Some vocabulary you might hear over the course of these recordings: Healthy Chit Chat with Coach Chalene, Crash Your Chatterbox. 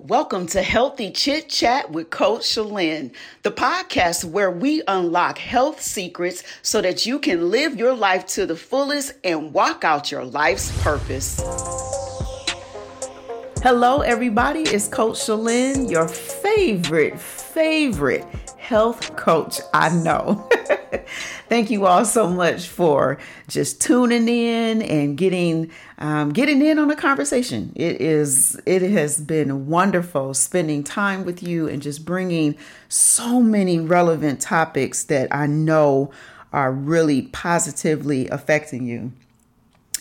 Welcome to Healthy Chit Chat with Coach Chalene, the podcast where we unlock health secrets so that you can live your life to the fullest and walk out your life's purpose. Hello, everybody. It's Coach Chalene, your favorite health coach I know. Thank you all so much for just tuning in and getting in on the conversation. It has been wonderful spending time with you and just bringing so many relevant topics that I know are really positively affecting you.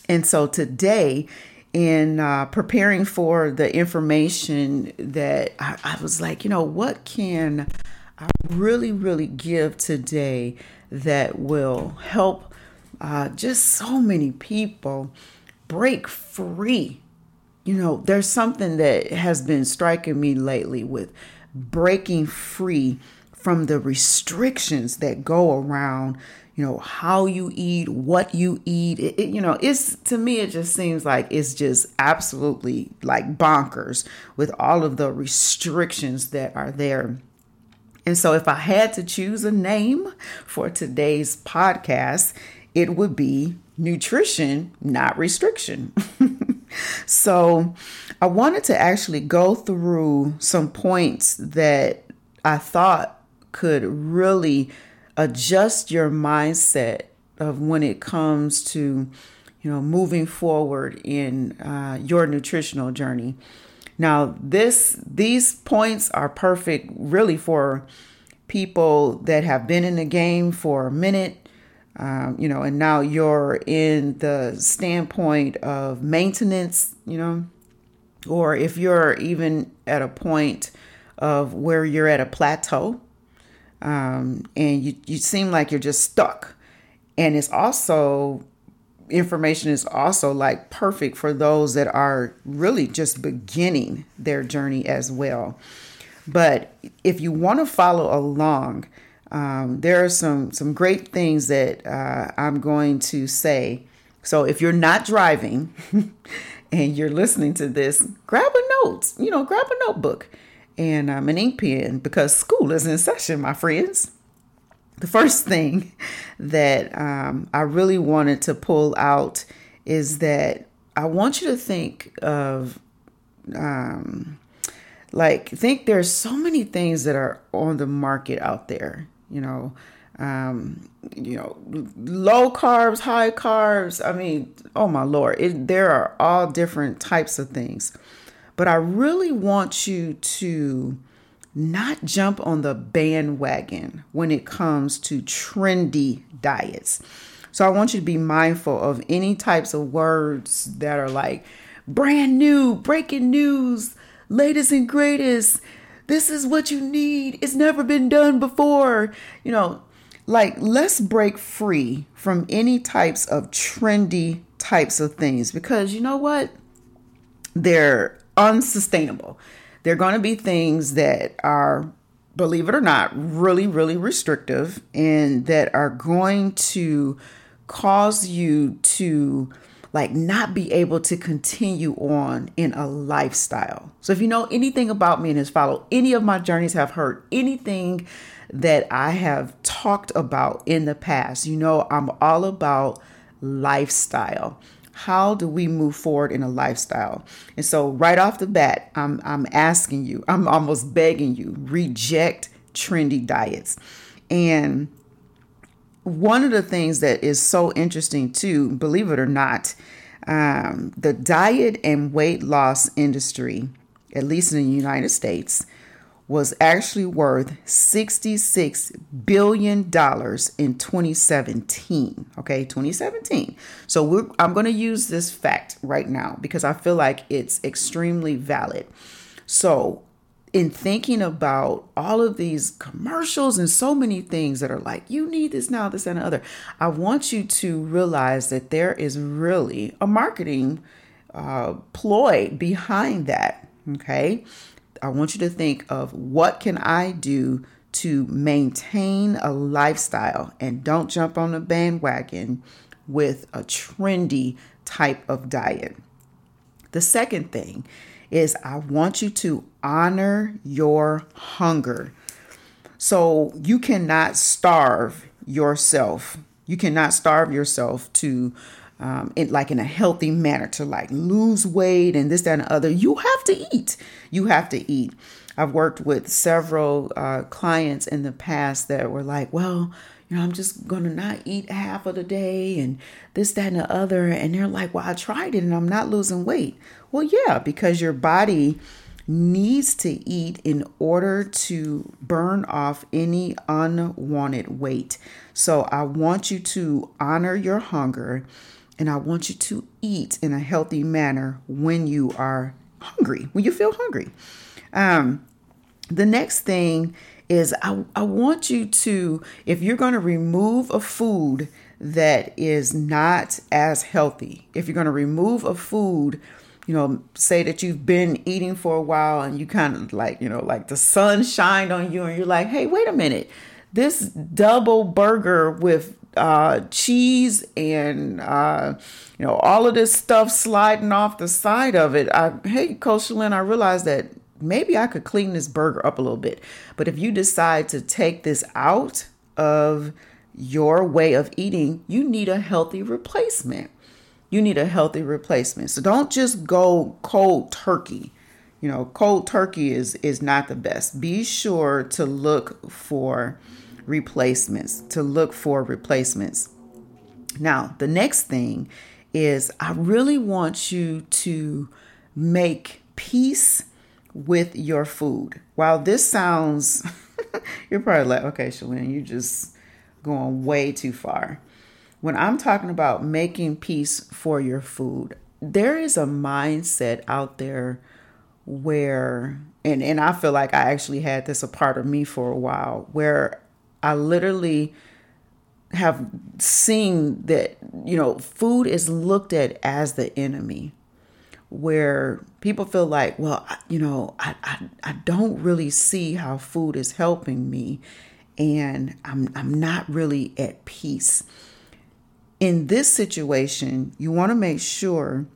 And so today, in preparing for the information that I was like, what can I really give today that will help just so many people break free. There's something that has been striking me lately with breaking free from the restrictions that go around, how you eat, what you eat. It's to me, it just seems like it's just absolutely like bonkers with all of the restrictions that are there. And so if I had to choose a name for today's podcast, it would be Nutrition, Not Restriction. So I wanted to actually go through some points that I thought could really adjust your mindset of when it comes to, moving forward in your nutritional journey. Now, these points are perfect really for people that have been in the game for a minute, and now you're in the standpoint of maintenance, or if you're even at a point of where you're at a plateau, and you seem like you're just stuck. And it's also information is also like perfect for those that are really just beginning their journey as well. But if you want to follow along, there are some great things that I'm going to say. So if you're not driving and you're listening to this, grab a note, grab a notebook and an ink pen because school is in session, my friends. The first thing that I really wanted to pull out is that I want you to think of, there's so many things that are on the market out there, low carbs, high carbs. I mean, oh my Lord, there are all different types of things, but I really want you to not jump on the bandwagon when it comes to trendy diets. So I want you to be mindful of any types of words that are like brand new, breaking news, latest and greatest. This is what you need. It's never been done before. Let's break free from any types of trendy types of things because you know what? They're unsustainable. There are going to be things that are, believe it or not, really restrictive and that are going to cause you to not be able to continue on in a lifestyle. So if you know anything about me and has followed any of my journeys, have heard anything that I have talked about in the past, I'm all about lifestyle. How do we move forward in a lifestyle? And so right off the bat, I'm asking you, I'm almost begging you, reject trendy diets. And one of the things that is so interesting too, believe it or not, the diet and weight loss industry, at least in the United States, was actually worth $66 billion in 2017. Okay, 2017. So I'm going to use this fact right now because I feel like it's extremely valid. So in thinking about all of these commercials and so many things that are like, you need this now, this and the other, I want you to realize that there is really a marketing ploy behind that. Okay. I want you to think of what can I do to maintain a lifestyle and don't jump on the bandwagon with a trendy type of diet. The second thing is I want you to honor your hunger. So you cannot starve yourself. You cannot starve yourself to in a healthy manner, to like lose weight and this, that, and the other. You have to eat. You have to eat. I've worked with several clients in the past that were like, well, you know, I'm just going to not eat half of the day and this, that, and the other. And they're like, well, I tried it and I'm not losing weight. Well, yeah, because your body needs to eat in order to burn off any unwanted weight. So I want you to honor your hunger and I want you to eat in a healthy manner when you are hungry, when you feel hungry. The next thing is I want you to, if you're going to remove a food that is not as healthy, if you're going to remove a food, you know, say that you've been eating for a while and you kind of like, you know, like the sun shined on you and you're like, hey, wait a minute, this double burger with cheese and, you know, all of this stuff sliding off the side of it. Hey, Coach Chalene, I realized that maybe I could clean this burger up a little bit. But if you decide to take this out of your way of eating, you need a healthy replacement. You need a healthy replacement. So don't just go cold turkey. You know, cold turkey is not the best. Be sure to look for replacements, Now, the next thing is I really want you to make peace with your food. While this sounds, you're probably like, okay, Chalene, you're just going way too far. When I'm talking about making peace for your food, there is a mindset out there where, and I feel like I actually had this a part of me for a while, where I literally have seen that, you know, food is looked at as the enemy, where people feel like, well, you know, I don't really see how food is helping me and I'm not really at peace. In this situation, you want to make sure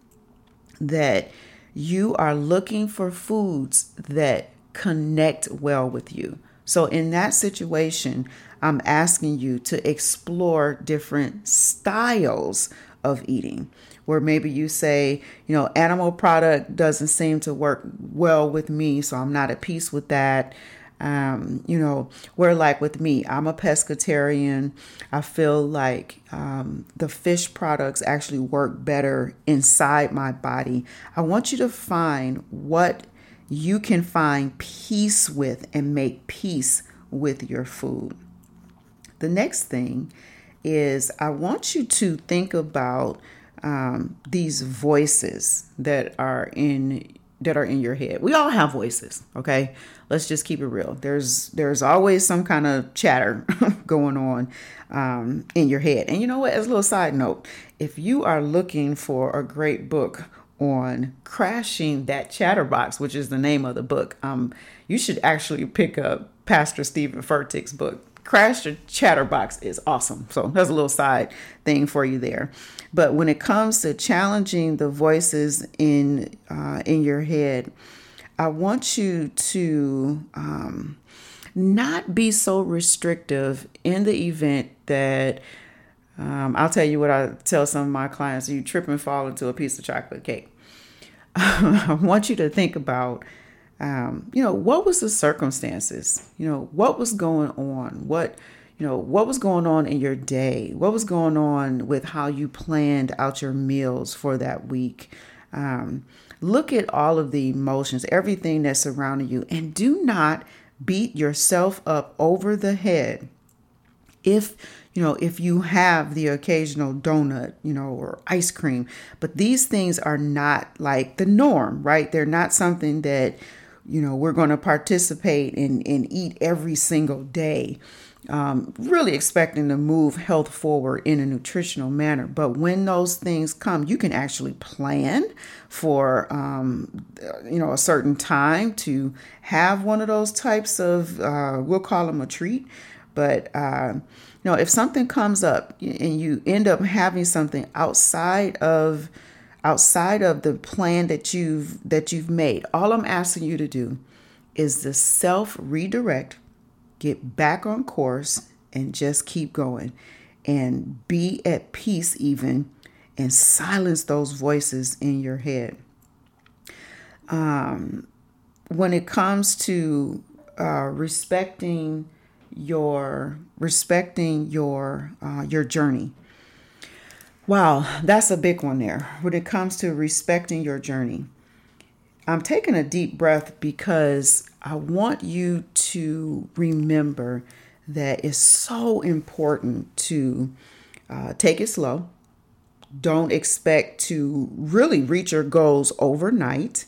that you are looking for foods that connect well with you. So in that situation, I'm asking you to explore different styles of eating, where maybe you say, you know, animal product doesn't seem to work well with me, so I'm not at peace with that. You know, where like with me, I'm a pescatarian. I feel like the fish products actually work better inside my body. I want you to find what you can find peace with and make peace with your food. The next thing is I want you to think about these voices that are in your head. We all have voices, okay? Let's just keep it real. There's always some kind of chatter going on in your head. And you know what? As a little side note, if you are looking for a great book on crashing that chatterbox, which is the name of the book, you should actually pick up Pastor Stephen Furtick's book. Crash Your Chatterbox is awesome. So that's a little side thing for you there. But when it comes to challenging the voices in your head, I want you to not be so restrictive in the event that I'll tell you what I tell some of my clients. You trip and fall into a piece of chocolate cake. I want you to think about you know, what was the circumstances? You know, what was going on? What was going on in your day? What was going on with how you planned out your meals for that week? Look at all of the emotions, everything that's surrounding you, and do not beat yourself up over the head. If you have the occasional donut, you know, or ice cream, but these things are not like the norm, right? They're not something that, you know, we're going to participate in and eat every single day, really expecting to move health forward in a nutritional manner. But when those things come, you can actually plan for, you know, a certain time to have one of those types of, we'll call them a treat. But, you know, if something comes up and you end up having something outside of outside of the plan that you've made, all I'm asking you to do is to self-redirect, get back on course, and just keep going and be at peace even and silence those voices in your head. When it comes to respecting your journey. Wow, that's a big one there. When it comes to respecting your journey, I'm taking a deep breath because I want you to remember that it's so important to take it slow. Don't expect to really reach your goals overnight.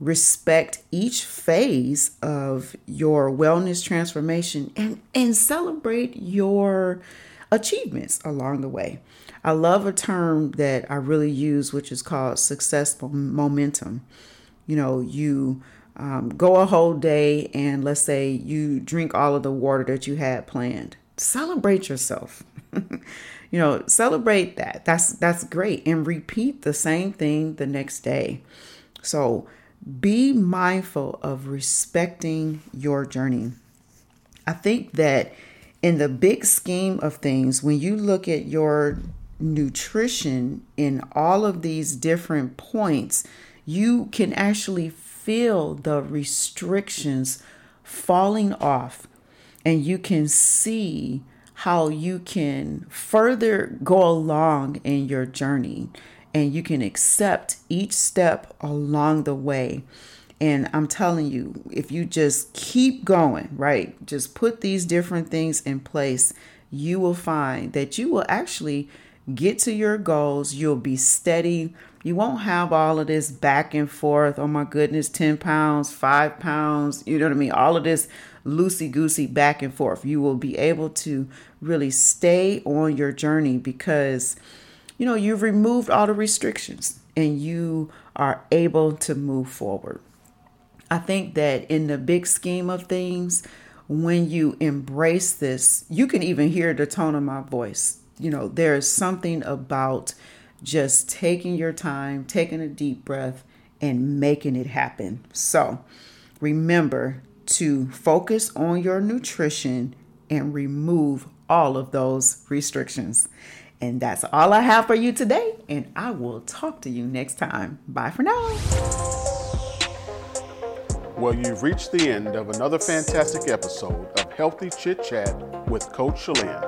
Respect each phase of your wellness transformation and celebrate your achievements along the way. I love a term that I really use, which is called successful momentum. You know, you go a whole day and let's say you drink all of the water that you had planned. Celebrate yourself. You know, celebrate that. That's great. And repeat the same thing the next day. So be mindful of respecting your journey. I think that in the big scheme of things, when you look at your nutrition in all of these different points, you can actually feel the restrictions falling off, and you can see how you can further go along in your journey. And you can accept each step along the way. And I'm telling you, if you just keep going, right? Just put these different things in place, you will find that you will actually get to your goals. You'll be steady. You won't have all of this back and forth. Oh my goodness, 10 pounds, 5 pounds, you know what I mean? All of this loosey-goosey back and forth. You will be able to really stay on your journey because you know, you've removed all the restrictions and you are able to move forward. I think that in the big scheme of things, when you embrace this, you can even hear the tone of my voice. You know, there is something about just taking your time, taking a deep breath, and making it happen. So remember to focus on your nutrition and remove all of those restrictions. And that's all I have for you today. And I will talk to you next time. Bye for now. Well, you've reached the end of another fantastic episode of Healthy Chit Chat with Coach Chalene.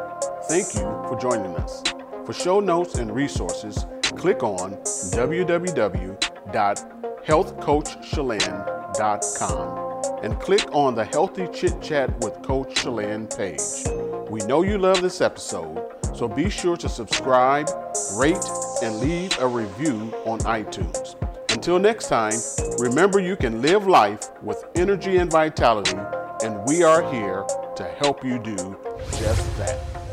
Thank you for joining us. For show notes and resources, click on www.healthcoachchalene.com and click on the Healthy Chit Chat with Coach Chalene page. We know you love this episode, so be sure to subscribe, rate, and leave a review on iTunes. Until next time, remember you can live life with energy and vitality, and we are here to help you do just that.